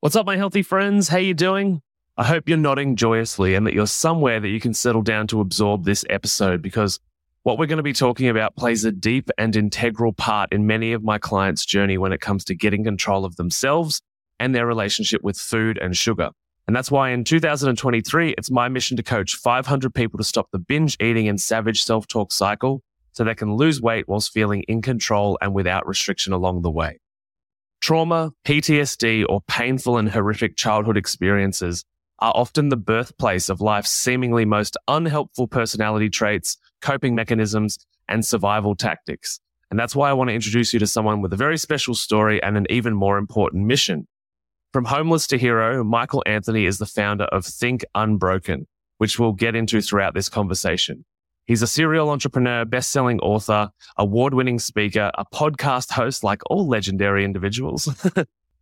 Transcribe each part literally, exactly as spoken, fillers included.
What's up, my healthy friends? How you doing? I hope you're nodding joyously and that you're somewhere that you can settle down to absorb this episode, because what we're going to be talking about plays a deep and integral part in many of my clients' journey when it comes to getting control of themselves and their relationship with food and sugar. And that's why in two thousand twenty-three, it's my mission to coach five hundred people to stop the binge eating and savage self-talk cycle so they can lose weight whilst feeling in control and without restriction along the way. Trauma, P T S D, or painful and horrific childhood experiences are often the birthplace of life's seemingly most unhelpful personality traits, coping mechanisms, and survival tactics. And that's why I want to introduce you to someone with a very special story and an even more important mission. From homeless to hero, Michael Anthony is the founder of Think Unbroken, which we'll get into throughout this conversation. He's a serial entrepreneur, best-selling author, award-winning speaker, a podcast host like all legendary individuals,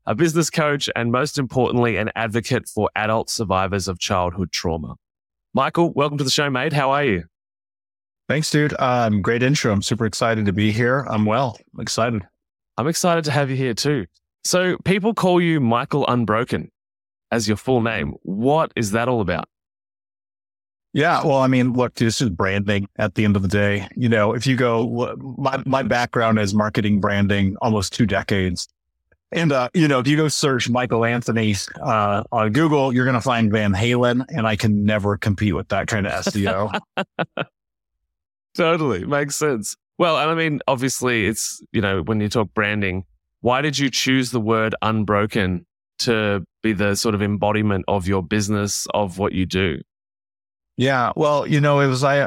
a business coach, and most importantly, an advocate for adult survivors of childhood trauma. Michael, welcome to the show, mate. How are you? Thanks, dude. Um, great intro. I'm super excited to be here. I'm well. I'm excited. I'm excited to have you here too. So people call you Michael Unbroken as your full name. What is that all about? Yeah, well, I mean, look, this is branding at the end of the day. You know, if you go, my my background is marketing, branding, almost two decades. And, uh, you know, if you go search Michael Anthony uh, on Google, you're going to find Van Halen, and I can never compete with that kind of S E O. Totally. Makes sense. Well, and I mean, obviously it's, you know, when you talk branding, why did you choose the word unbroken to be the sort of embodiment of your business, of what you do? Yeah, well, you know, it was, I,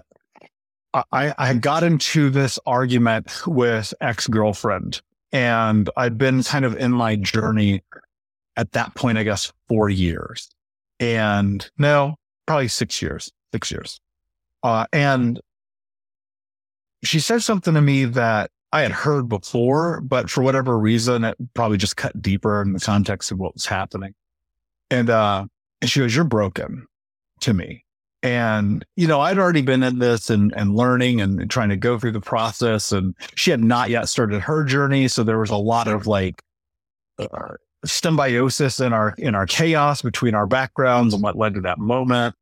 I, I got into this argument with ex-girlfriend, and I'd been kind of in my journey at that point, I guess, four years and no, probably six years, six years. Uh, and she said something to me that I had heard before, but for whatever reason, it probably just cut deeper in the context of what was happening. And, uh, and she goes, "You're broken," to me. And, you know, I'd already been in this and, and learning and trying to go through the process, and she had not yet started her journey. So there was a lot of like uh, symbiosis in our, in our chaos between our backgrounds and what led to that moment.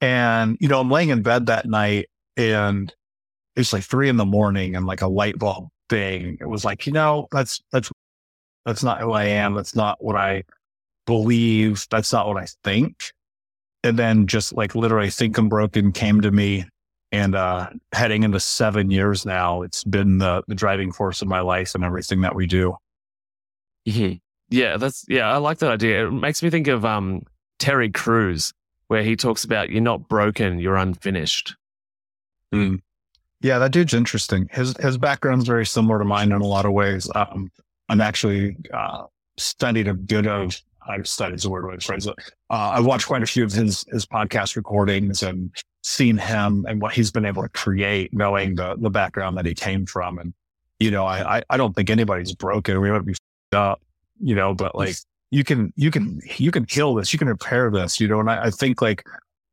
And, you know, I'm laying in bed that night, and it's like three in the morning, and like a light bulb thing. It was like, you know, that's, that's, that's not who I am. That's not what I believe. That's not what I think. And then just like literally Think Unbroken came to me, and uh, heading into seven years now, it's been the, the driving force of my life and everything that we do. Mm-hmm. Yeah, that's, yeah, I like that idea. It makes me think of um, Terry Crews, where he talks about you're not broken, you're unfinished. Mm. Yeah, that dude's interesting. His, his background's very similar to mine in a lot of ways. Um, I'm actually uh, studied a good of, I've studied the word, uh, I've watched quite a few of his, his podcast recordings and seen him and what he's been able to create, knowing the, the background that he came from. And, you know, I, I don't think anybody's broken. We might be f***ed up, you know, but like you can, you can, you can heal this, you can repair this, you know? And I, I think like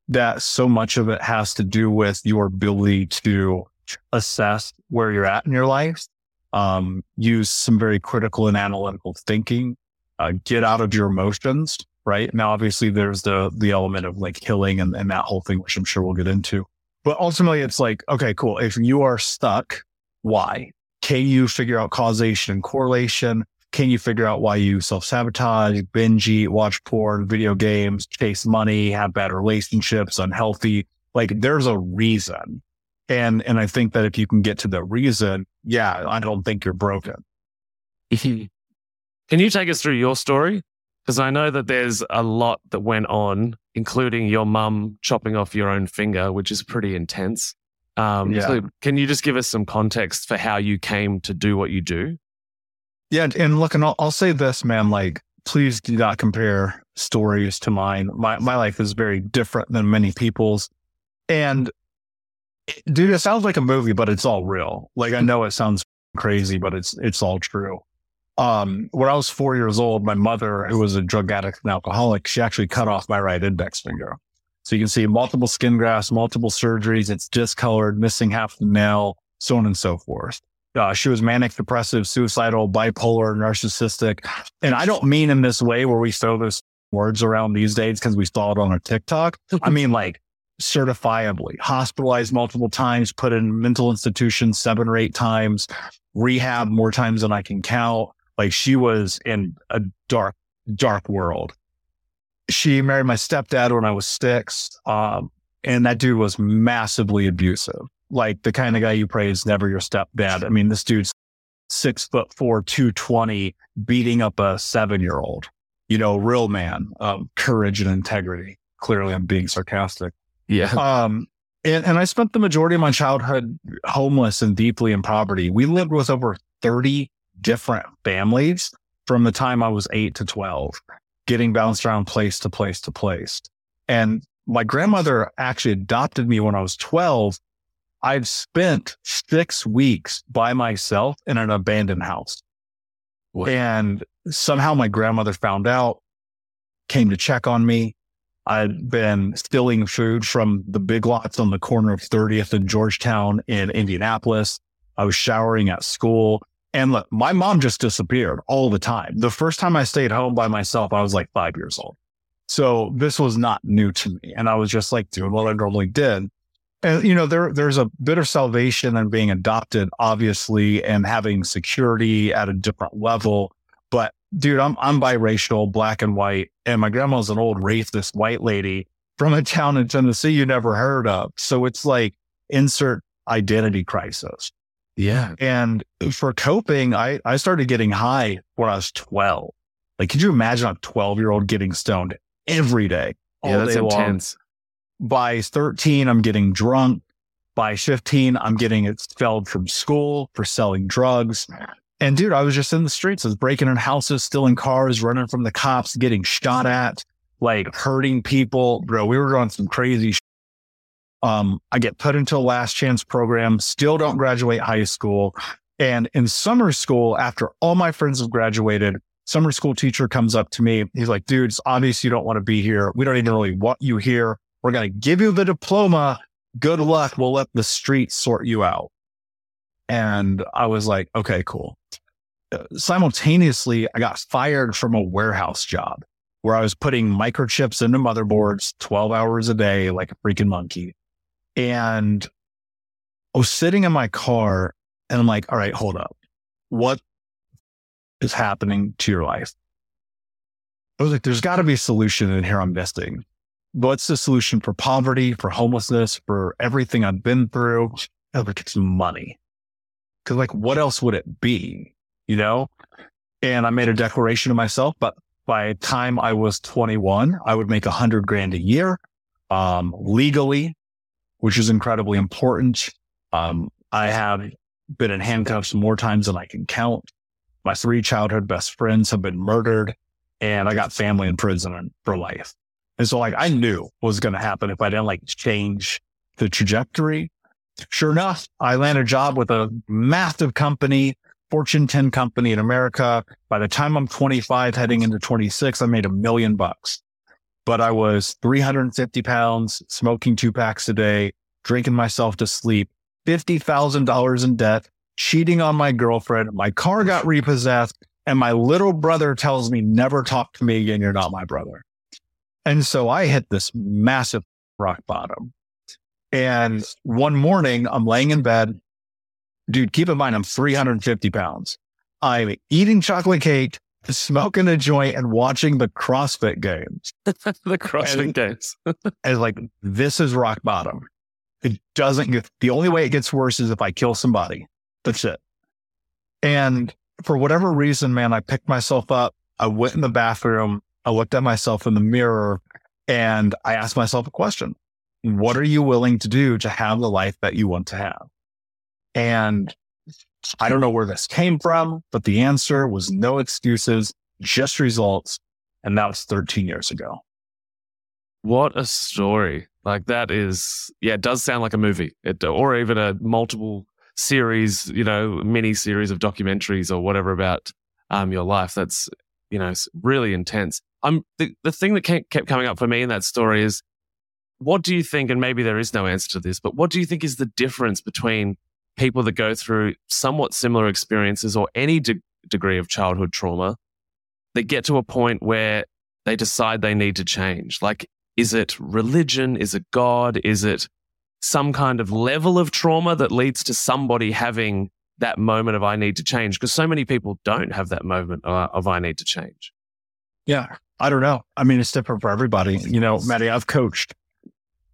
that so much of it has to do with your ability to assess where you're at in your life. Um, use some very critical and analytical thinking. Uh, get out of your emotions, right? Now, obviously there's the the element of like healing and, and that whole thing, which I'm sure we'll get into. But ultimately it's like, okay, cool. If you are stuck, why? Can you figure out causation and correlation? Can you figure out why you self-sabotage, binge eat, watch porn, video games, chase money, have bad relationships, unhealthy? Like there's a reason. And, and I think that if you can get to the reason, yeah, I don't think you're broken. Can you take us through your story? Because I know that there's a lot that went on, including your mum chopping off your own finger, which is pretty intense. Um, yeah. So can you just give us some context for how you came to do what you do? Yeah. And look, and I'll, I'll say this, man, like, please do not compare stories to mine. My, my life is very different than many people's. And it, dude, it sounds like a movie, but it's all real. Like, I know it sounds crazy, but it's, it's all true. Um, when I was four years old, my mother, who was a drug addict and alcoholic, she actually cut off my right index finger. So you can see multiple skin grafts, multiple surgeries, it's discolored, missing half the nail, so on and so forth. Uh, she was manic, depressive, suicidal, bipolar, narcissistic. And I don't mean in this way where we throw those words around these days because we saw it on our TikTok. I mean like certifiably, hospitalized multiple times, put in mental institutions seven or eight times, rehab more times than I can count. Like she was in a dark, dark world. She married my stepdad when I was six. Um, and that dude was massively abusive. Like the kind of guy you pray is never your stepdad. I mean, this dude's six foot four, two twenty, beating up a seven-year-old, you know, real man, um, courage and integrity. Clearly I'm being sarcastic. Yeah. Um, and, and I spent the majority of my childhood homeless and deeply in poverty. We lived with over thirty different families from the time I was eight to twelve, getting bounced around place to place to place. And my grandmother actually adopted me when I was twelve. I've spent six weeks by myself in an abandoned house. What? And somehow my grandmother found out, came to check on me. I'd been stealing food from the Big Lots on the corner of thirtieth and Georgetown in Indianapolis. I was showering at school. And look, my mom just disappeared all the time. The first time I stayed home by myself, I was like five years old. So this was not new to me. And I was just like doing what I normally did. And, you know, there there's a bit of salvation in being adopted, obviously, and having security at a different level. But dude, I'm I'm biracial, black and white, and my grandma's an old racist white lady from a town in Tennessee you never heard of. So it's like insert identity crisis. Yeah. And for coping, I I started getting high when I was twelve. Like, could you imagine a twelve-year-old getting stoned every day, all yeah, that's day intense. Long? By thirteen, I'm getting drunk. By fifteen, I'm getting expelled from school for selling drugs. And dude, I was just in the streets. I was breaking in houses, stealing cars, running from the cops, getting shot at, like hurting people. Bro, we were doing some crazy shit. Um, I get put into a last chance program, still don't graduate high school. And in summer school, after all my friends have graduated, summer school teacher comes up to me. He's like, dude, it's obvious you don't want to be here. We don't even really want you here. We're going to give you the diploma. Good luck. We'll let the streets sort you out. And I was like, okay, cool. Uh, simultaneously, I got fired from a warehouse job where I was putting microchips into motherboards twelve hours a day, like a freaking monkey. And I was sitting in my car and I'm like, all right, hold up. What is happening to your life? I was like, there's got to be a solution in here I'm missing. What's the solution for poverty, for homelessness, for everything I've been through? I was like, it's money. Because like, what else would it be, you know? And I made a declaration to myself, but by the time I was twenty-one, I would make a hundred grand a year, um, legally, which is incredibly important. Um, I have been in handcuffs more times than I can count. My three childhood best friends have been murdered, and I got family in prison for life. And so like, I knew what was going to happen if I didn't like change the trajectory. Sure enough, I landed a job with a massive company, Fortune ten company in America. By the time I'm twenty-five, heading into twenty-six, I made a million bucks. But I was three hundred fifty pounds, smoking two packs a day, drinking myself to sleep, fifty thousand dollars in debt, cheating on my girlfriend. My car got repossessed, and my little brother tells me, never talk to me again. You're not my brother. And so I hit this massive rock bottom. And one morning I'm laying in bed, dude, keep in mind, I'm three hundred fifty pounds. I'm eating chocolate cake, smoking a joint and watching the CrossFit games. the CrossFit and, games. And like, this is rock bottom. It doesn't get, the only way it gets worse is if I kill somebody. That's it. And for whatever reason, man, I picked myself up. I went in the bathroom. I looked at myself in the mirror and I asked myself a question. What are you willing to do to have the life that you want to have? And I don't know where this came from, but the answer was no excuses, just results. And that was thirteen years ago. What a story. Like that is, yeah, it does sound like a movie it, or even a multiple series, you know, mini series of documentaries or whatever about um, your life. That's, you know, it's really intense. I'm the, the thing that kept coming up for me in that story is, what do you think, and maybe there is no answer to this, but what do you think is the difference between people that go through somewhat similar experiences or any de- degree of childhood trauma that get to a point where they decide they need to change? Like, is it religion? Is it God? Is it some kind of level of trauma that leads to somebody having that moment of I need to change? Because so many people don't have that moment of I need to change. Yeah. I don't know. I mean, it's different for everybody. You know, Matty, I've coached,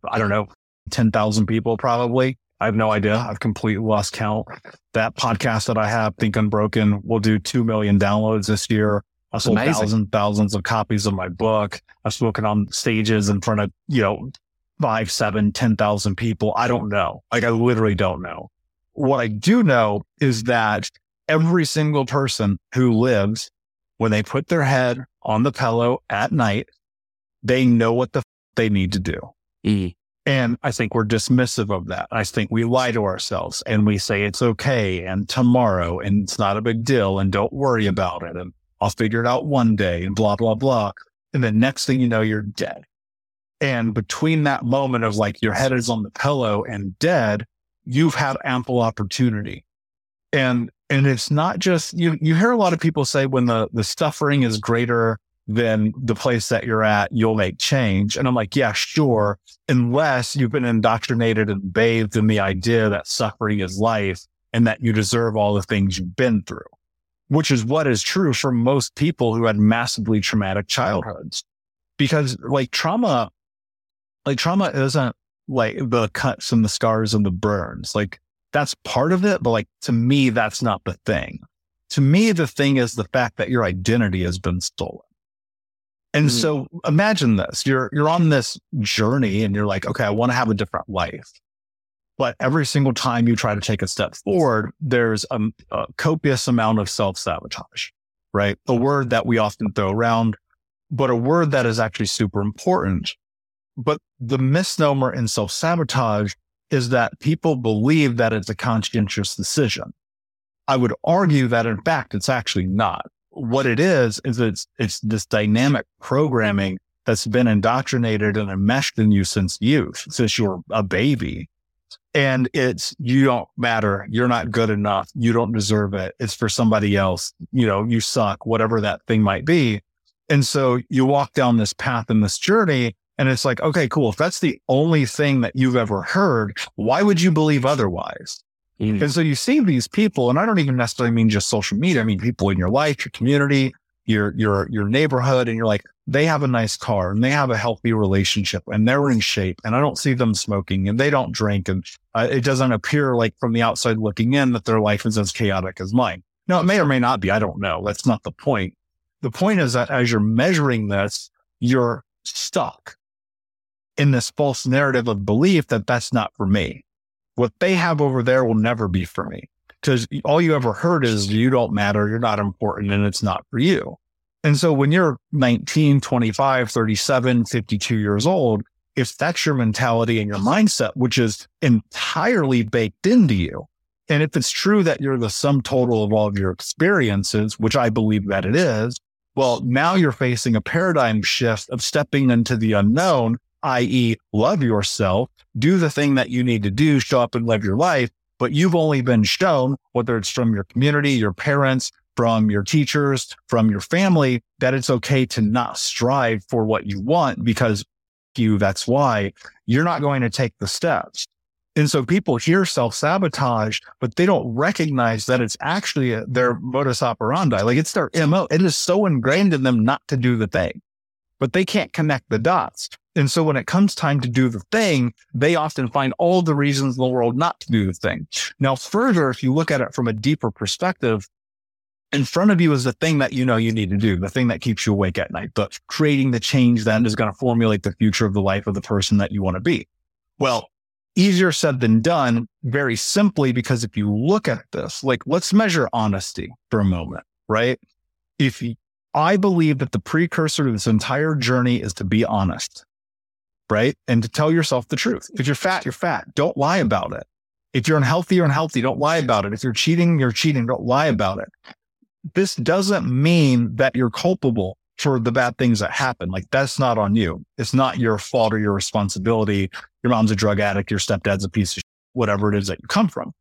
I don't know, ten thousand people probably. I have no idea. I've completely lost count. That podcast that I have, Think Unbroken, will do two million downloads this year. I sold thousands, thousands of copies of my book. I've spoken on stages in front of, you know, five, seven, ten thousand people. I don't know. Like, I literally don't know. What I do know is that every single person who lives, when they put their head on the pillow at night, they know what the f- they need to do. E. And I think we're dismissive of that. I think we lie to ourselves and we say it's okay and tomorrow and it's not a big deal and don't worry about it and I'll figure it out one day and blah, blah, blah. And the next thing you know, you're dead. And between that moment of like your head is on the pillow and dead, you've had ample opportunity. And and it's not just, you you hear a lot of people say when the, the suffering is greater than the place that you're at, you'll make change. And I'm like, yeah, sure. Unless you've been indoctrinated and bathed in the idea that suffering is life and that you deserve all the things you've been through, which is what is true for most people who had massively traumatic childhoods. Because like trauma, like trauma isn't like the cuts and the scars and the burns. Like that's part of it. But like, to me, that's not the thing. To me, the thing is the fact that your identity has been stolen. And so imagine this, you're, you're on this journey and you're like, okay, I want to have a different life. But every single time you try to take a step forward, there's a, a copious amount of self-sabotage, right? A word that we often throw around, but a word that is actually super important. But the misnomer in self-sabotage is that people believe that it's a conscientious decision. I would argue that in fact, it's actually not. What it is, is it's it's this dynamic programming that's been indoctrinated and enmeshed in you since youth, since you were a baby. And it's, you don't matter. You're not good enough. You don't deserve it. It's for somebody else. You know, you suck, whatever that thing might be. And so you walk down this path and this journey and it's like, okay, cool. If that's the only thing that you've ever heard, why would you believe otherwise? And so you see these people, and I don't even necessarily mean just social media. I mean, people in your life, your community, your, your, your neighborhood. And you're like, they have a nice car and they have a healthy relationship and they're in shape. And I don't see them smoking and they don't drink. And uh, it doesn't appear like from the outside looking in that their life is as chaotic as mine. Now, it may or may not be. I don't know. That's not the point. The point is that as you're measuring this, you're stuck in this false narrative of belief that that's not for me. What they have over there will never be for me, because all you ever heard is you don't matter, you're not important, and it's not for you. And so when you're nineteen, twenty-five, thirty-seven, fifty-two years old, if that's your mentality and your mindset, which is entirely baked into you, and if it's true that you're the sum total of all of your experiences, which I believe that it is, well, now you're facing a paradigm shift of stepping into the unknown, that is love yourself, do the thing that you need to do, show up and live your life. But you've only been shown, whether it's from your community, your parents, from your teachers, from your family, that it's okay to not strive for what you want because you, that's why you're not going to take the steps. And so people hear self-sabotage, but they don't recognize that it's actually their modus operandi. Like it's their M O. It is so ingrained in them not to do the thing, but they can't connect the dots. And so when it comes time to do the thing, they often find all the reasons in the world not to do the thing. Now, further, if you look at it from a deeper perspective, in front of you is the thing that you know you need to do, the thing that keeps you awake at night, but creating the change that is going to formulate the future of the life of the person that you want to be. Well, easier said than done, very simply, because if you look at this, like let's measure honesty for a moment, right? If you, I believe that the precursor to this entire journey is to be honest. Right? And to tell yourself the truth. If you're fat, you're fat. Don't lie about it. If you're unhealthy, you're unhealthy. Don't lie about it. If you're cheating, you're cheating. Don't lie about it. This doesn't mean that you're culpable for the bad things that happen. Like that's not on you. It's not your fault or your responsibility. Your mom's a drug addict. Your stepdad's a piece of shit, whatever it is that you come from.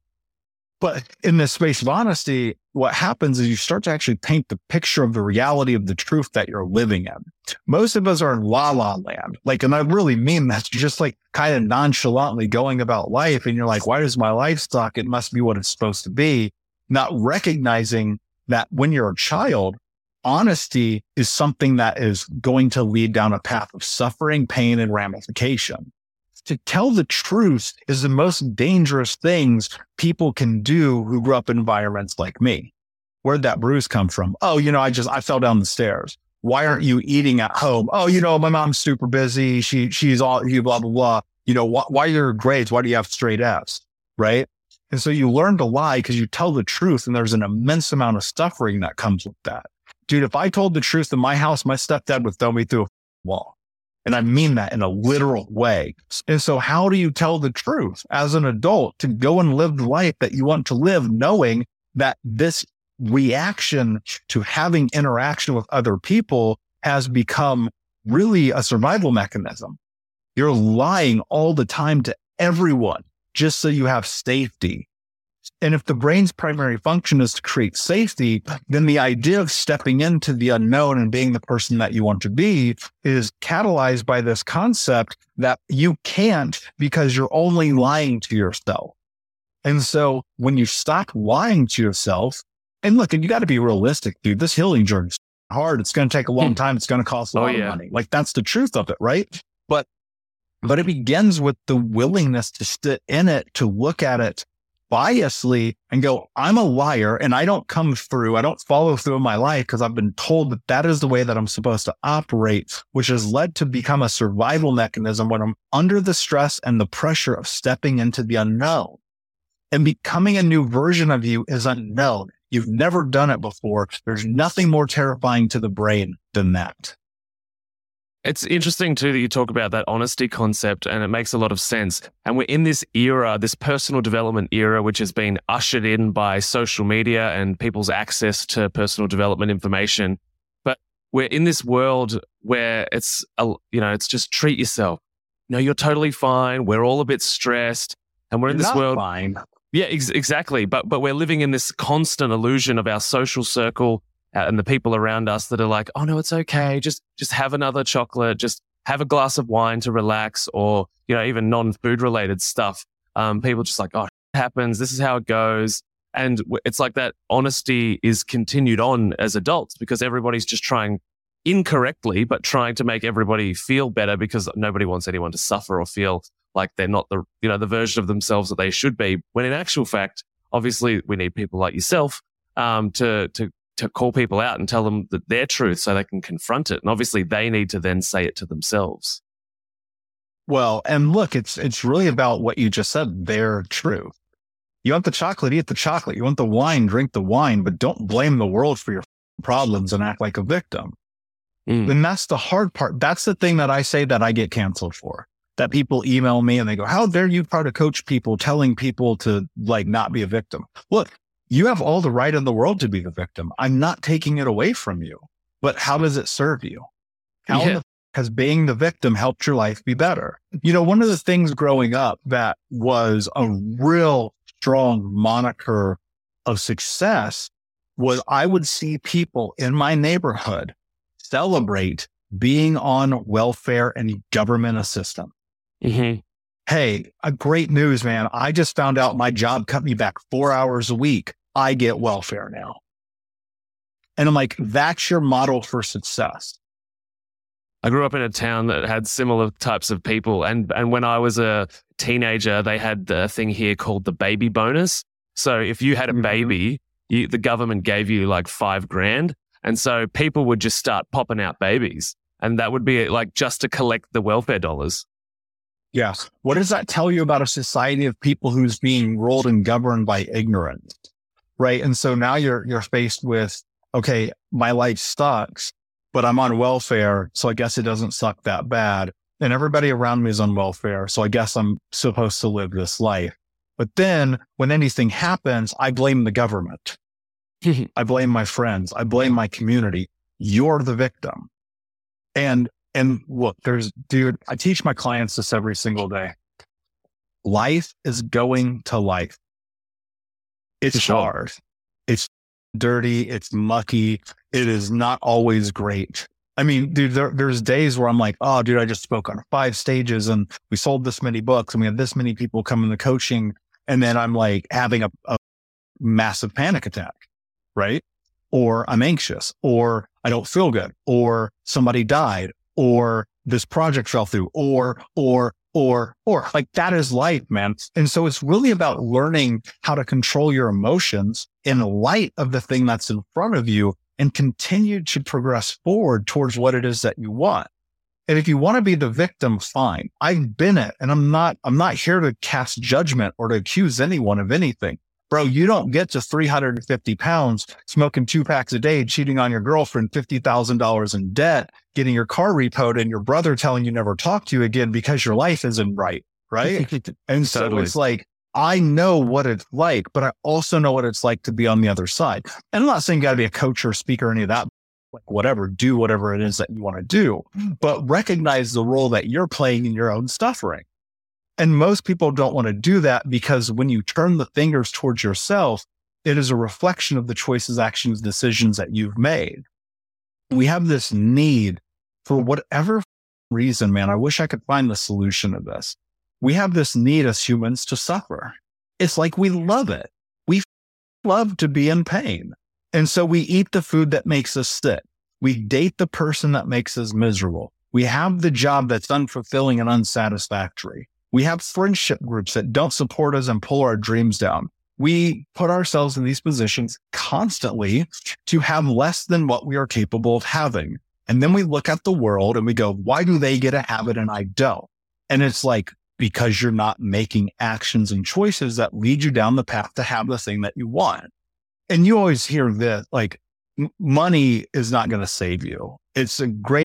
But in this space of honesty, what happens is you start to actually paint the picture of the reality of the truth that you're living in. Most of us are in la la land. Like, and I really mean that's just like kind of nonchalantly going about life. And you're like, why does my life suck? It must be what it's supposed to be. Not recognizing that when you're a child, honesty is something that is going to lead down a path of suffering, pain, and ramification. To tell the truth is the most dangerous things people can do who grew up in environments like me. Where'd that bruise come from? Oh, you know, I just, I fell down the stairs. Why aren't you eating at home? Oh, you know, my mom's super busy. She, she's all, you blah, blah, blah. You know, wh- why are your grades? Why do you have straight F's? Right. And so you learn to lie because you tell the truth, and there's an immense amount of suffering that comes with that. Dude, if I told the truth in my house, my stepdad would throw me through a wall. And I mean that in a literal way. And so how do you tell the truth as an adult to go and live the life that you want to live, knowing that this reaction to having interaction with other people has become really a survival mechanism? You're lying all the time to everyone just so you have safety. And if the brain's primary function is to create safety, then the idea of stepping into the unknown and being the person that you want to be is catalyzed by this concept that you can't because you're only lying to yourself. And so when you stop lying to yourself, and look, and you got to be realistic, dude, this healing journey is hard. It's going to take a long time. It's going to cost a lot oh, yeah. of money. Like, that's the truth of it, right? But, but it begins with the willingness to sit in it, to look at it biasly and go, I'm a liar and I don't come through. I don't follow through in my life because I've been told that that is the way that I'm supposed to operate, which has led to become a survival mechanism when I'm under the stress and the pressure of stepping into the unknown. And becoming a new version of you is unknown. You've never done it before. There's nothing more terrifying to the brain than that. It's interesting, too, that you talk about that honesty concept, and it makes a lot of sense. And we're in this era, this personal development era, which has been ushered in by social media and people's access to personal development information. But we're in this world where it's, you know, it's just treat yourself. No, you're totally fine. We're all a bit stressed. And we're in you're this world. Fine. Yeah, ex- exactly. But, but we're living in this constant illusion of our social circle and the people around us that are like, oh no, it's okay. Just, just have another chocolate. Just have a glass of wine to relax, or, you know, even non-food related stuff. Um, people just like, oh, it happens. This is how it goes. And it's like that honesty is continued on as adults because everybody's just trying incorrectly, but trying to make everybody feel better because nobody wants anyone to suffer or feel like they're not the, you know, the version of themselves that they should be. When in actual fact, obviously we need people like yourself, um, to, to, to call people out and tell them that their truth so they can confront it. And obviously they need to then say it to themselves. Well, and look, it's, it's really about what you just said, their truth. You want the chocolate, eat the chocolate. You want the wine, drink the wine, but don't blame the world for your problems and act like a victim. Mm. And that's the hard part. That's the thing that I say that I get canceled for, that people email me and they go, how dare you try to coach people telling people to like not be a victim? Look, you have all the right in the world to be the victim. I'm not taking it away from you, but how does it serve you? How yeah. in the f- has being the victim helped your life be better? You know, one of the things growing up that was a real strong moniker of success was I would see people in my neighborhood celebrate being on welfare and government assistance. Mm-hmm. Hey, a great news, man. I just found out my job cut me back four hours a week. I get welfare now. And I'm like, that's your model for success. I grew up in a town that had similar types of people. And and when I was a teenager, they had a thing here called the baby bonus. So if you had a baby, you, the government gave you like five grand. And so people would just start popping out babies. And that would be like just to collect the welfare dollars. Yes. What does that tell you about a society of people who's being ruled and governed by ignorance? Right. And so now you're, you're faced with, okay, my life sucks, but I'm on welfare. So I guess it doesn't suck that bad. And everybody around me is on welfare. So I guess I'm supposed to live this life. But then when anything happens, I blame the government. I blame my friends. I blame my community. You're the victim. And And look, there's, dude, I teach my clients this every single day. Life is going to life. It's sure. hard. It's dirty. It's mucky. It is not always great. I mean, dude, there, there's days where I'm like, oh, dude, I just spoke on five stages and we sold this many books and we had this many people come in the coaching. And then I'm like having a, a massive panic attack, right? Or I'm anxious, or I don't feel good, or somebody died, or this project fell through, or, or, or, or. Like, that is life, man. And so it's really about learning how to control your emotions in light of the thing that's in front of you and continue to progress forward towards what it is that you want. And if you want to be the victim, fine. I've been it, and I'm not, I'm not here to cast judgment or to accuse anyone of anything. Bro, you don't get to three hundred fifty pounds, smoking two packs a day, cheating on your girlfriend, fifty thousand dollars in debt, getting your car repoed, and your brother telling you never talk to you again because your life isn't right, right? And so totally. It's like, I know what it's like, but I also know what it's like to be on the other side. And I'm not saying you got to be a coach or a speaker or any of that. Like, whatever, do whatever it is that you want to do, but recognize the role that you're playing in your own suffering. And most people don't want to do that, because when you turn the fingers towards yourself, it is a reflection of the choices, actions, decisions that you've made. We have this need, for whatever reason, man, I wish I could find the solution to this. We have this need as humans to suffer. It's like we love it. We love to be in pain. And so we eat the food that makes us sick. We date the person that makes us miserable. We have the job that's unfulfilling and unsatisfactory. We have friendship groups that don't support us and pull our dreams down. We put ourselves in these positions constantly to have less than what we are capable of having. And then we look at the world and we go, why do they get to have it and I don't? And it's like, because you're not making actions and choices that lead you down the path to have the thing that you want. And you always hear that, like, money is not going to save you. It's a great.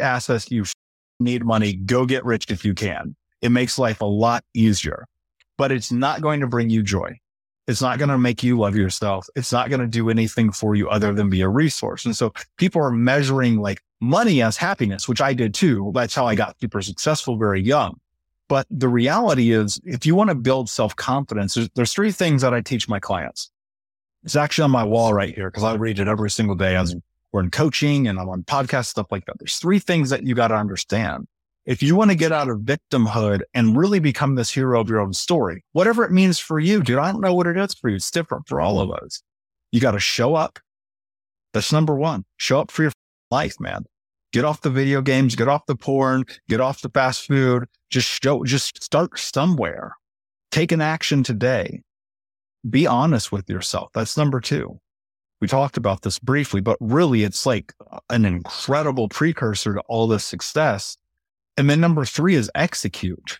Assets, you need money, go get rich if you can. It makes life a lot easier, but it's not going to bring you joy. It's not going to make you love yourself. It's not going to do anything for you other than be a resource. And so people are measuring like money as happiness, which I did too. That's how I got super successful very young. But the reality is, if you want to build self-confidence, there's, there's three things that I teach my clients. It's actually on my wall right here, because I read it every single day as we're in coaching and I'm on podcasts, stuff like that. There's three things that you got to understand. If you want to get out of victimhood and really become this hero of your own story, whatever it means for you, dude, I don't know what it is for you. It's different for all of us. You got to show up. That's number one. Show up for your life, man. Get off the video games, get off the porn, get off the fast food. Just show, just start somewhere. Take an action today. Be honest with yourself. That's number two. We talked about this briefly, but really it's like an incredible precursor to all this success. And then number three is execute.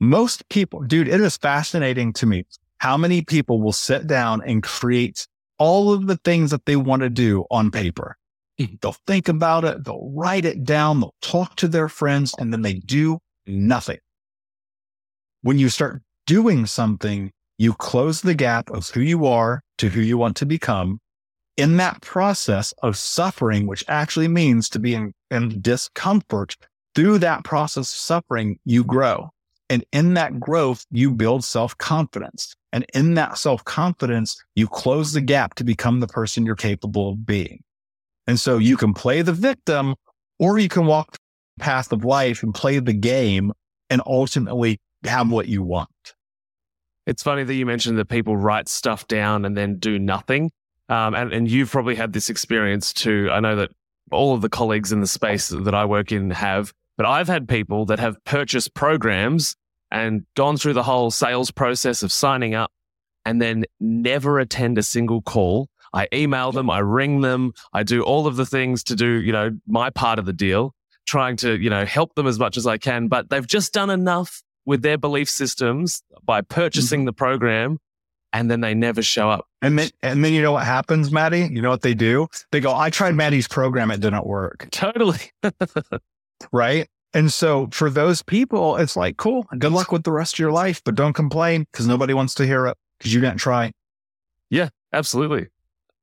Most people, dude, it is fascinating to me how many people will sit down and create all of the things that they want to do on paper. They'll think about it. They'll write it down. They'll talk to their friends, and then they do nothing. When you start doing something, you close the gap of who you are to who you want to become. In that process of suffering, which actually means to be in, in discomfort, through that process of suffering, you grow. And in that growth, you build self-confidence. And in that self-confidence, you close the gap to become the person you're capable of being. And so you can play the victim, or you can walk the path of life and play the game and ultimately have what you want. It's funny that you mentioned that people write stuff down and then do nothing. Um, and, and you've probably had this experience too. I know that all of the colleagues in the space that I work in have, but I've had people that have purchased programs and gone through the whole sales process of signing up and then never attend a single call. I email them, I ring them, I do all of the things to do, you know, my part of the deal, trying to, you know, help them as much as I can. But they've just done enough with their belief systems by purchasing mm-hmm. the program, and then they never show up. And then, and then you know what happens, Matty? You know what they do? They go, I tried Matty's program, it didn't work. Totally. Right? And so for those people, it's like, cool, good luck with the rest of your life, but don't complain because nobody wants to hear it because you didn't try. Yeah, absolutely.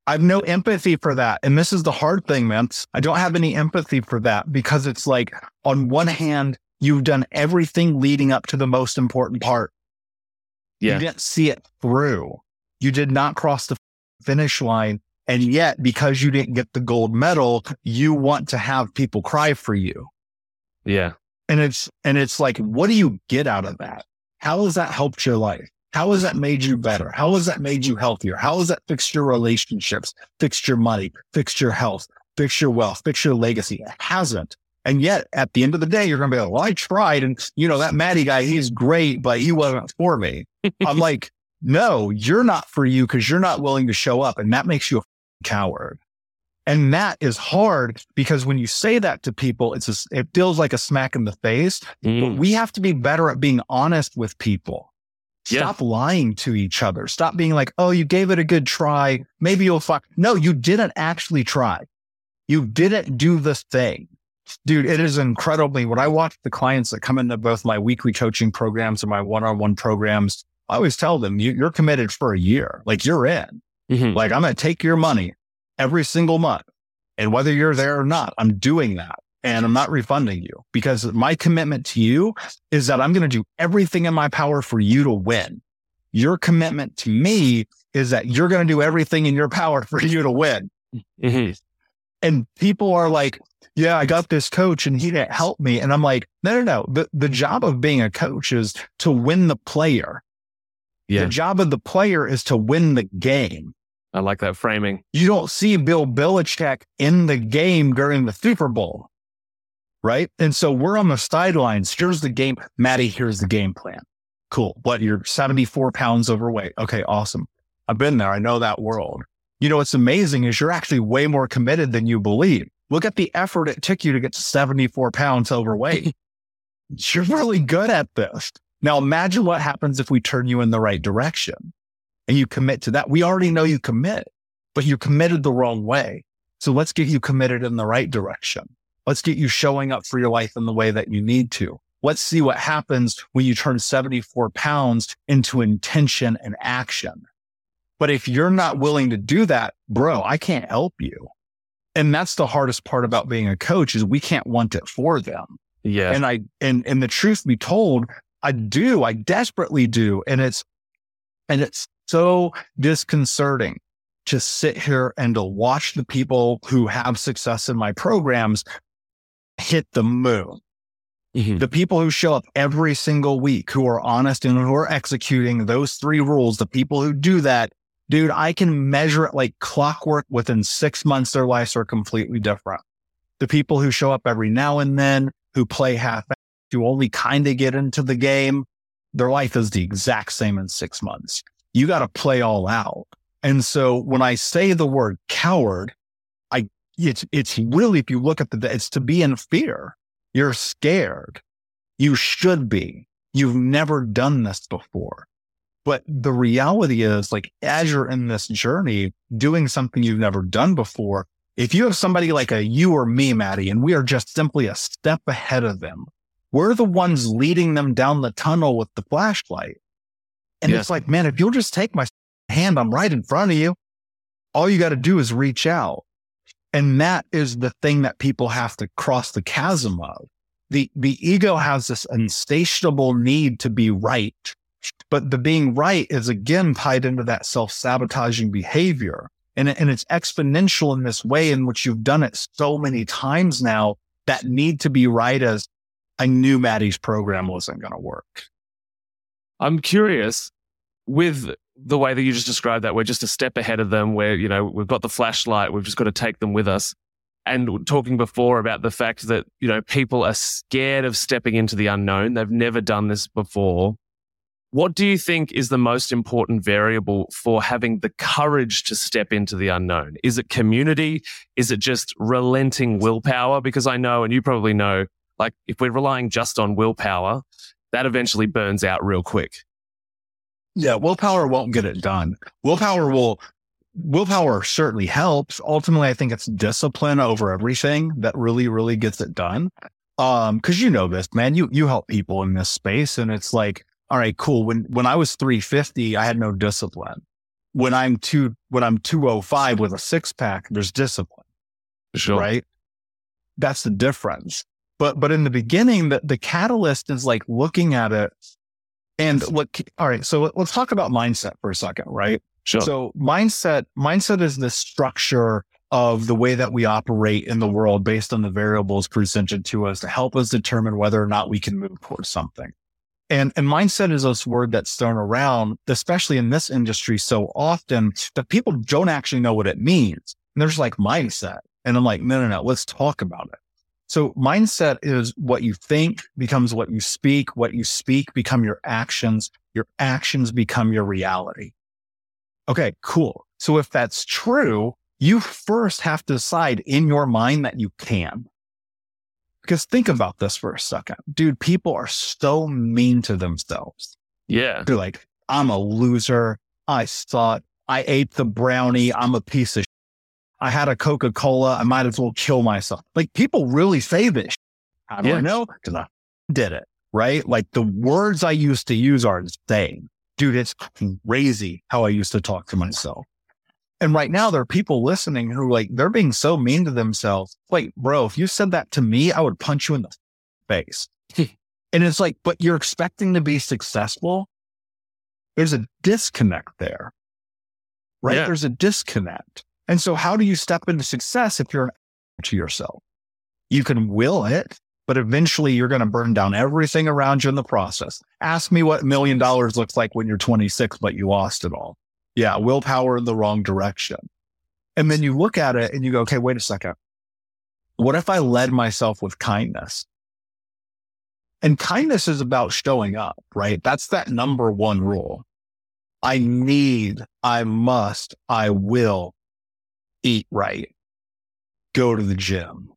I have no empathy for that. And this is the hard thing, man. I don't have any empathy for that because it's like, on one hand, you've done everything leading up to the most important part. Yeah. You didn't see it through. You did not cross the finish line. And yet, because you didn't get the gold medal, you want to have people cry for you. Yeah. And it's, and it's like, what do you get out of that? How has that helped your life? How has that made you better? How has that made you healthier? How has that fixed your relationships, fixed your money, fixed your health, fixed your wealth, fixed your legacy? It hasn't. And yet at the end of the day, you're going to be like, well, I tried. And you know, that Matty guy, he's great, but he wasn't for me. I'm like, no, you're not for you because you're not willing to show up. And that makes you a coward. And that is hard because when you say that to people, it's a, it feels like a smack in the face, mm. but we have to be better at being honest with people. Stop yeah. lying to each other. Stop being like, oh, you gave it a good try. Maybe you'll fuck. No, you didn't actually try. You didn't do the thing. Dude, it is incredibly. When I watch the clients that come into both my weekly coaching programs and my one-on-one programs, I always tell them, you, you're committed for a year. Like you're in. Mm-hmm. Like I'm going to take your money every single month. And whether you're there or not, I'm doing that. And I'm not refunding you because my commitment to you is that I'm going to do everything in my power for you to win. Your commitment to me is that you're going to do everything in your power for you to win. Mm-hmm. And people are like, yeah, I got this coach and he didn't help me. And I'm like, no, no, no. The, the job of being a coach is to win the player. Yeah. The job of the player is to win the game. I like that framing. You don't see Bill Belichick in the game during the Super Bowl. Right. And so we're on the sidelines. Here's the game. Matty, here's the game plan. Cool. What? You're seventy-four pounds overweight. Okay. Awesome. I've been there. I know that world. You know, what's amazing is you're actually way more committed than you believe. Look at the effort it took you to get to seventy-four pounds overweight. You're really good at this. Now imagine what happens if we turn you in the right direction and you commit to that. We already know you commit, but you committed the wrong way. So let's get you committed in the right direction. Let's get you showing up for your life in the way that you need to. Let's see what happens when you turn seventy-four pounds into intention and action. But if you're not willing to do that, bro, I can't help you. And that's the hardest part about being a coach is we can't want it for them. Yeah. And I, and, and the truth be told, I do, I desperately do. And it's, and it's so disconcerting to sit here and to watch the people who have success in my programs hit the moon. Mm-hmm. The people who show up every single week, who are honest and who are executing those three rules, the people who do that, dude, I can measure it like clockwork. Within six months, their lives are completely different. The people who show up every now and then, who play half, who only kind of get into the game, their life is the exact same in six months. You got to play all out. And so when I say the word coward, I it's it's really, if you look at the, it's to be in fear. You're scared. You should be. You've never done this before. But the reality is, like, as you're in this journey, doing something you've never done before, If you have somebody like a you or me, Matty, and we are just simply a step ahead of them, we're the ones leading them down the tunnel with the flashlight. And yes. It's like, man, if you'll just take my hand, I'm right in front of you. All you got to do is reach out. And that is the thing that people have to cross the chasm of. The, the ego has this insatiable need to be right. But the being right is again tied into that self-sabotaging behavior. And, and it's exponential in this way in which you've done it so many times now, that need to be right as I knew Matty's program wasn't going to work. I'm curious with the way that you just described that, we're just a step ahead of them, where, you know, we've got the flashlight, we've just got to take them with us. And talking before about the fact that, you know, people are scared of stepping into the unknown. They've never done this before. What do you think is the most important variable for having the courage to step into the unknown? Is it community? Is it just relenting willpower? Because I know, and you probably know, like if we're relying just on willpower, that eventually burns out real quick. Yeah, willpower won't get it done. Willpower will, willpower certainly helps. Ultimately, I think it's discipline over everything that really, really gets it done. Um, because you know this, man, you you help people in this space, and it's like, all right, cool. When when I was three fifty, I had no discipline. When I'm two, when I'm two oh five with a six pack, there's discipline. Sure. Right? That's the difference. But but in the beginning, the, the catalyst is like looking at it and look. All right, so let's talk about mindset for a second, right? Sure. So mindset mindset is the structure of the way that we operate in the world based on the variables presented to us to help us determine whether or not we can move towards something. And, and mindset is this word that's thrown around, especially in this industry so often, that people don't actually know what it means. And they're just like, mindset. And I'm like, no, no, no, let's talk about it. So mindset is what you think becomes what you speak. What you speak become your actions. Your actions become your reality. Okay, cool. So if that's true, you first have to decide in your mind that you can. Because think about this for a second. Dude, people are so mean to themselves. Yeah. They're like, I'm a loser. I thought I ate the brownie. I'm a piece of shit. I had a Coca-Cola. I might as well kill myself. Like, people really say this shit. How do yeah. I know? Because I did it, right? Like, the words I used to use are insane. Dude, it's crazy how I used to talk to myself. And right now there are people listening who like, they're being so mean to themselves. Like, bro, if you said that to me, I would punch you in the face. And it's like, but you're expecting to be successful. There's a disconnect there, right? Yeah. There's a disconnect. And so how do you step into success if you're an asshole to yourself? You can will it, but eventually you're going to burn down everything around you in the process. Ask me what a million dollars looks like when you're twenty-six, but you lost it all. Yeah, willpower in the wrong direction. And then you look at it and you go, okay, wait a second. What if I led myself with kindness? And kindness is about showing up, right? That's that number one rule. I need, I must, I will eat right, go to the gym,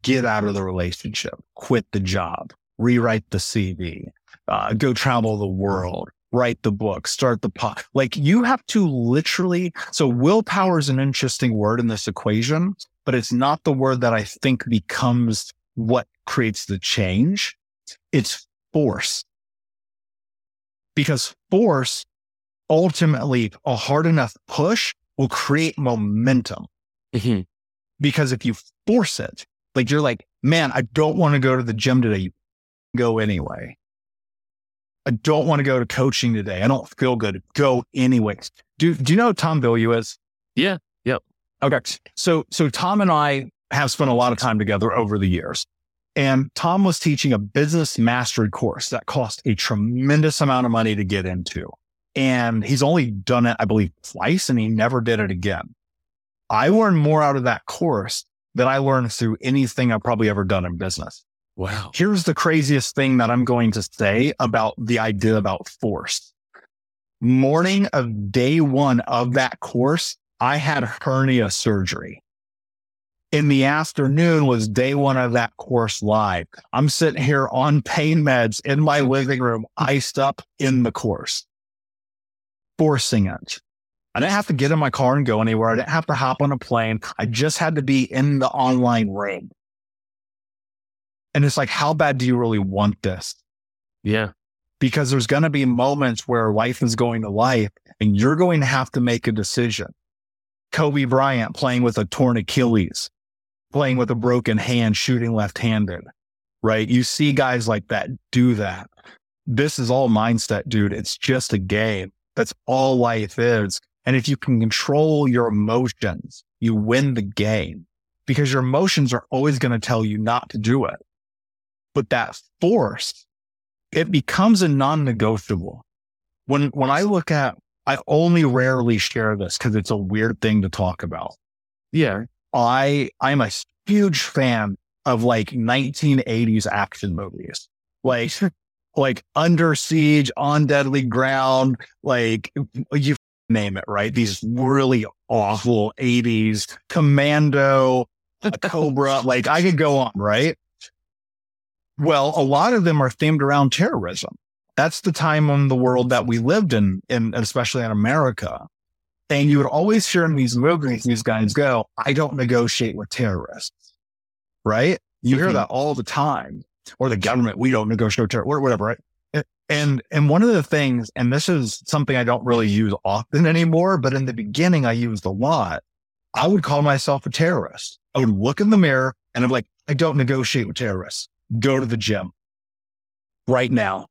get out of the relationship, quit the job, rewrite the C V, uh, go travel the world. Write the book, start the pod. Like, you have to literally, so willpower is an interesting word in this equation, but it's not the word that I think becomes what creates the change. It's force. Because force, ultimately, a hard enough push will create momentum. Mm-hmm. Because if you force it, like you're like, man, I don't want to go to the gym today. You go anyway. I don't want to go to coaching today. I don't feel good. Go anyways. Do do you know who Tom Bilyeu is? Yeah. Yep. Okay. So so Tom and I have spent a lot of time together over the years. And Tom was teaching a business mastery course that cost a tremendous amount of money to get into. And he's only done it, I believe, twice, and he never did it again. I learned more out of that course than I learned through anything I've probably ever done in business. Wow. Here's the craziest thing that I'm going to say about the idea about force. Morning of day one of that course, I had hernia surgery. In the afternoon was day one of that course live. I'm sitting here on pain meds in my living room, iced up in the course, forcing it. I didn't have to get in my car and go anywhere. I didn't have to hop on a plane. I just had to be in the online room. And it's like, how bad do you really want this? Yeah. Because there's going to be moments where life is going to life and you're going to have to make a decision. Kobe Bryant playing with a torn Achilles, playing with a broken hand, shooting left-handed, right? You see guys like that do that. This is all mindset, dude. It's just a game. That's all life is. And if you can control your emotions, you win the game, because your emotions are always going to tell you not to do it. But that force, it becomes a non-negotiable. When, when I look at, I only rarely share this because it's a weird thing to talk about. Yeah. I, I'm a huge fan of like nineteen eighties action movies. Like, like Under Siege, On Deadly Ground, like you name it, right? These really awful eighties, Commando, Cobra, like I could go on, right? Well, a lot of them are themed around terrorism. That's the time in the world that we lived in, in, especially in America. And you would always hear in these movies, these guys go, I don't negotiate with terrorists, right? You hear that all the time. Or the government, we don't negotiate terror, or whatever, right? And and one of the things, and this is something I don't really use often anymore, but in the beginning I used a lot, I would call myself a terrorist. I would look in the mirror and I'm like, I don't negotiate with terrorists. Go to the gym right now.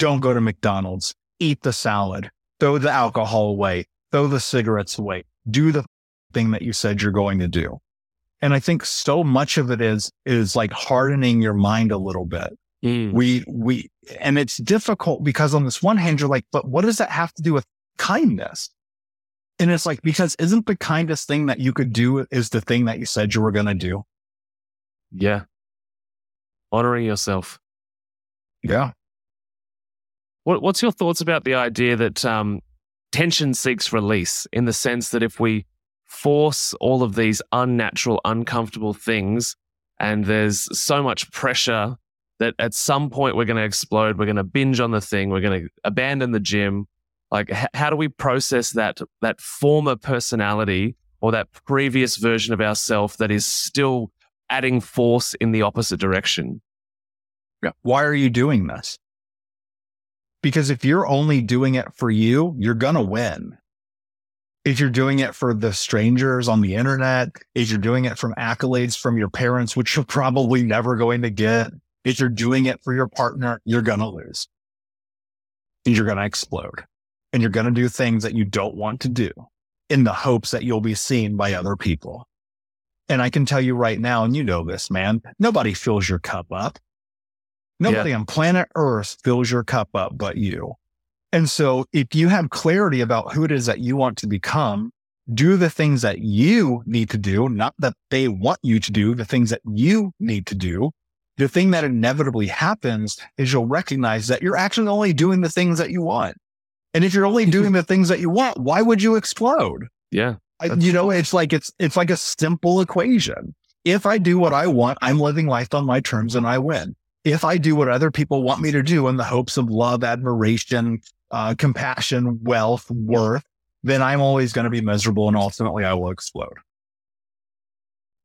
Don't go to McDonald's. Eat the salad. Throw the alcohol away. Throw the cigarettes away. Do the thing that you said you're going to do. And I think so much of it is, is like hardening your mind a little bit. Mm. We, we, and it's difficult because on this one hand, you're like, but what does that have to do with kindness? And it's like, because isn't the kindest thing that you could do is the thing that you said you were going to do? Yeah. Honoring yourself. Yeah. What, what's your thoughts about the idea that, um, tension seeks release, in the sense that if we force all of these unnatural, uncomfortable things, and there's so much pressure that at some point we're going to explode, we're going to binge on the thing, we're going to abandon the gym. Like, h- how do we process that that former personality, or that previous version of ourselves that is still adding force in the opposite direction? Yeah. Why are you doing this? Because if you're only doing it for you, you're going to win. If you're doing it for the strangers on the internet, if you're doing it from accolades from your parents, which you're probably never going to get, if you're doing it for your partner, you're going to lose. And you're going to explode. And you're going to do things that you don't want to do in the hopes that you'll be seen by other people. And I can tell you right now, and you know this, man, nobody fills your cup up. Nobody yeah. on planet Earth fills your cup up but you. And so if you have clarity about who it is that you want to become, do the things that you need to do, not that they want you to do, the things that you need to do. The thing that inevitably happens is you'll recognize that you're actually only doing the things that you want. And if you're only doing the things that you want, why would you explode? Yeah. I, you know, it's like, it's, it's like a simple equation. If I do what I want, I'm living life on my terms and I win. If I do what other people want me to do in the hopes of love, admiration, Uh, compassion, wealth, worth, then I'm always going to be miserable and ultimately I will explode.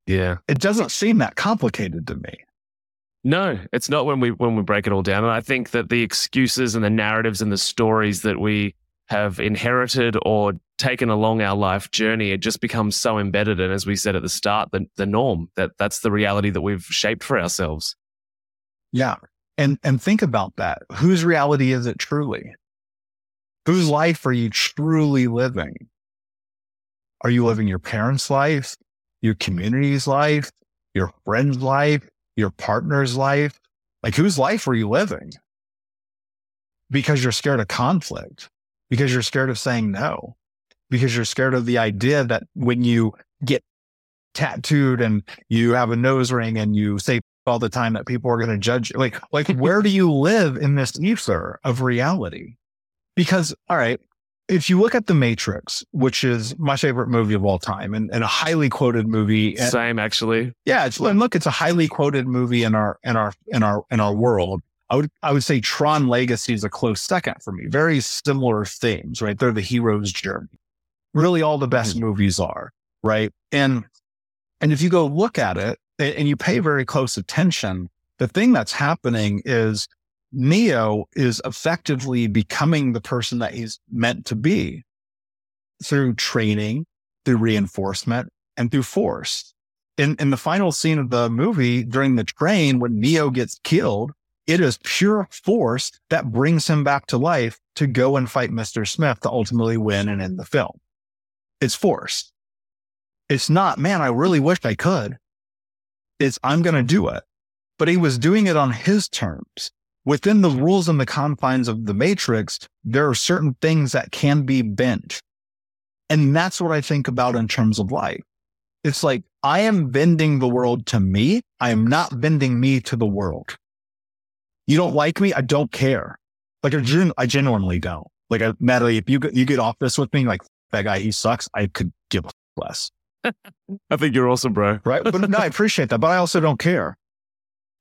Yeah. It doesn't seem that complicated to me. No, it's not when we when we break it all down. And I think that the excuses and the narratives and the stories that we have inherited or taken along our life journey, it just becomes so embedded. And as we said at the start, the, the norm, that that's the reality that we've shaped for ourselves. Yeah. And and think about that. Whose reality is it truly? Whose life are you truly living? Are you living your parents' life, your community's life, your friend's life, your partner's life? Like, whose life are you living? Because you're scared of conflict, because you're scared of saying no, because you're scared of the idea that when you get tattooed and you have a nose ring and you say all the time that people are going to judge you. Like, like where do you live in this ether of reality? Because, all right, if you look at The Matrix, which is my favorite movie of all time and, and a highly quoted movie. And, Same, actually. Yeah. It's, and look, it's a highly quoted movie in our in our in our in our world. I would I would say Tron Legacy is a close second for me. Very similar themes, right? They're the hero's journey. really all the best movies are, right? And and if you go look at it and you pay very close attention, the thing that's happening is Neo is effectively becoming the person that he's meant to be through training, through reinforcement, and through force. In in the final scene of the movie, during the train, when Neo gets killed, it is pure force that brings him back to life to go and fight Mister Smith to ultimately win and end the film. It's force. It's not, man, I really wished I could. It's, I'm going to do it. But he was doing it on his terms. Within the rules and the confines of The Matrix, there are certain things that can be bent. And that's what I think about in terms of life. It's like, I am bending the world to me. I am not bending me to the world. You don't like me? I don't care. Like I, gen- I genuinely don't. Like I, Natalie, if you you get off this with me, like that guy, he sucks. I could give a less. I think you're awesome, bro. Right? But no, I appreciate that. But I also don't care.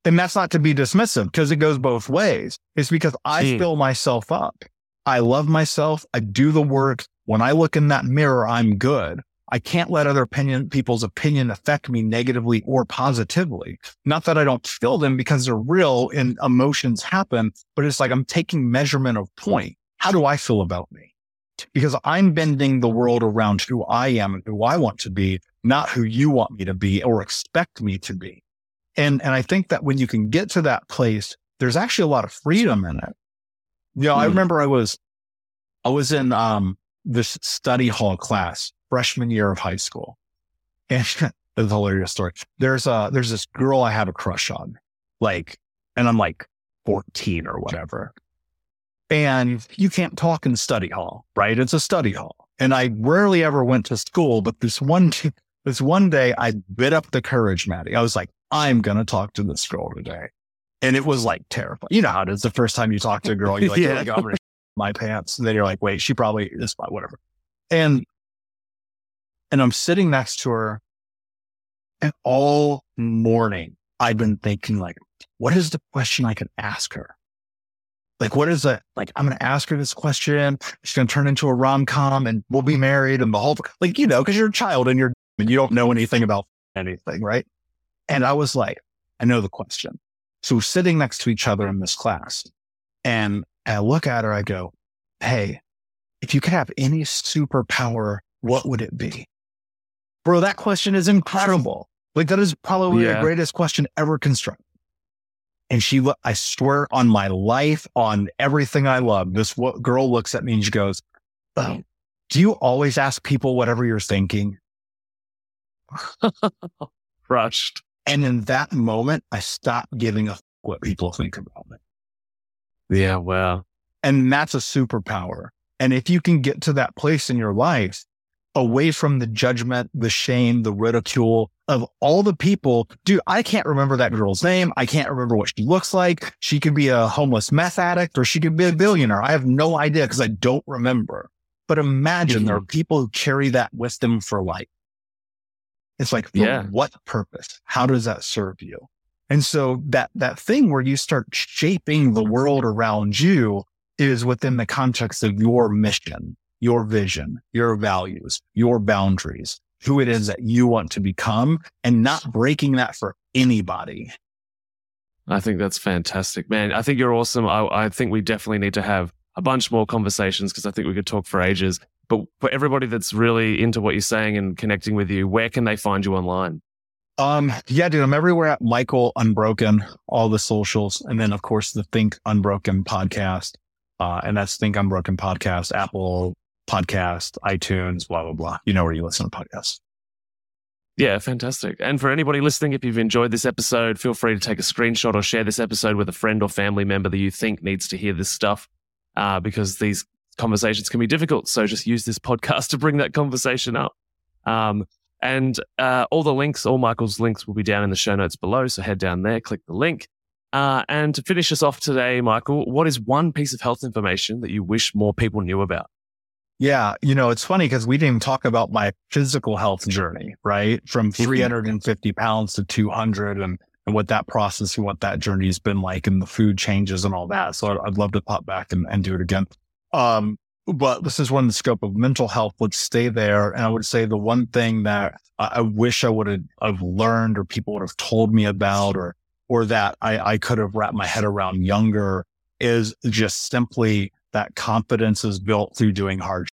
And that's not to be dismissive because it goes both ways. It's because I mm. fill myself up. I love myself. I do the work. When I look in that mirror, I'm good. I can't let other opinion, people's opinion affect me negatively or positively. Not that I don't feel them because they're real and emotions happen, but it's like I'm taking measurement of point. How do I feel about me? Because I'm bending the world around who I am and who I want to be, not who you want me to be or expect me to be. And and I think that when you can get to that place, there's actually a lot of freedom in it. You know, mm. I remember I was I was in um, this study hall class. Freshman year of high school. And that's a hilarious story. There's a, there's this girl I have a crush on, like, and I'm like fourteen or whatever. And you can't talk in study hall, right? It's a study hall. And I rarely ever went to school, but this one, this one day I bit up the courage, Matty. I was like, I'm going to talk to this girl today. And it was like terrifying. You know how it is the first time you talk to a girl, you're like, yeah. You're like, I'm going to my pants. And then you're like, wait, she probably is my whatever. And And I'm sitting next to her, and all morning I've been thinking, like, what is the question I could ask her? Like, what is it? Like, I'm going to ask her this question. She's going to turn into a rom-com and we'll be married and the whole, like, you know, cause you're a child and you're, and you don't know anything about anything. Right. And I was like, I know the question. So we're sitting next to each other in this class, and I look at her, I go, hey, if you could have any superpower, what would it be? Bro, that question is incredible. Like, that is probably yeah. the greatest question ever constructed. And she, I swear on my life, on everything I love, this girl looks at me and she goes, oh, do you always ask people whatever you're thinking? Crushed. And in that moment, I stopped giving a f- what people think about me. Yeah, wow. And that's a superpower. And if you can get to that place in your life, away from the judgment, the shame, the ridicule of all the people. Dude, I can't remember that girl's name. I can't remember what she looks like. She could be a homeless meth addict or she could be a billionaire. I have no idea because I don't remember. But imagine mm-hmm. there are people who carry that with them for life. It's like, for yeah. what purpose? How does that serve you? And so that that thing where you start shaping the world around you is within the context of your mission, your vision, your values, your boundaries, who it is that you want to become, and not breaking that for anybody. I think that's fantastic, man. I think you're awesome. I, I think we definitely need to have a bunch more conversations because I think we could talk for ages. But for everybody that's really into what you're saying and connecting with you, where can they find you online? Um, yeah, dude, I'm everywhere at Michael Unbroken, all the socials. And then, of course, the Think Unbroken podcast. Uh, and that's Think Unbroken Podcast, Apple Podcast, iTunes, blah, blah, blah. You know where you listen to podcasts. Yeah, fantastic. And for anybody listening, if you've enjoyed this episode, feel free to take a screenshot or share this episode with a friend or family member that you think needs to hear this stuff, uh, because these conversations can be difficult. So just use this podcast to bring that conversation up. Um, and uh, all the links, all Michael's links will be down in the show notes below. So head down there, click the link. Uh, and to finish us off today, Michael, what is one piece of health information that you wish more people knew about? Yeah, you know, it's funny because we didn't even talk about my physical health journey, right? From three hundred fifty pounds to two hundred and, and what that process and what that journey has been like and the food changes and all that. So I'd, I'd love to pop back and, and do it again. Um, But this is when the scope of mental health would stay there. And I would say the one thing that I, I wish I would have learned, or people would have told me about, or or that I, I could have wrapped my head around younger, is just simply that confidence is built through doing hard.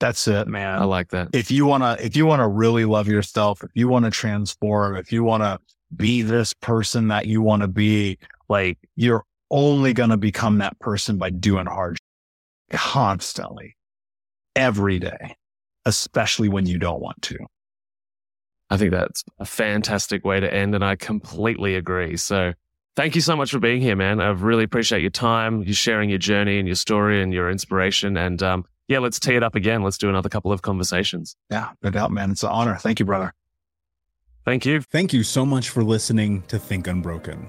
That's it, man. I like that. If you want to, if you want to really love yourself, if you want to transform, if you want to be this person that you want to be, like, you're only going to become that person by doing hard constantly, every day, especially when you don't want to. I think that's a fantastic way to end, and I completely agree. So thank you so much for being here, man. I really appreciate your time, you sharing your journey and your story and your inspiration. And, um, yeah, let's tee it up again. Let's do another couple of conversations. Yeah, no doubt, man. It's an honor. Thank you, brother. Thank you. Thank you so much for listening to Think Unbroken.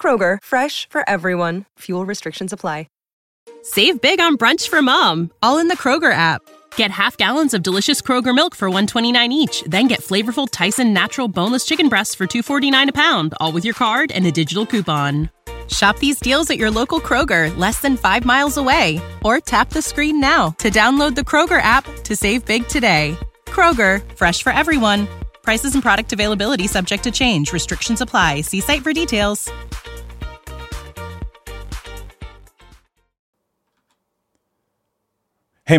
Kroger, fresh for everyone. Fuel restrictions apply. Save big on brunch for mom, all in the Kroger app. Get half gallons of delicious Kroger milk for one dollar and twenty-nine cents each. Then get flavorful Tyson natural boneless chicken breasts for two dollars and forty-nine cents a pound, all with your card and a digital coupon. Shop these deals at your local Kroger, less than five miles away. Or tap the screen now to download the Kroger app to save big today. Kroger, fresh for everyone. Prices and product availability subject to change. Restrictions apply. See site for details. Hey,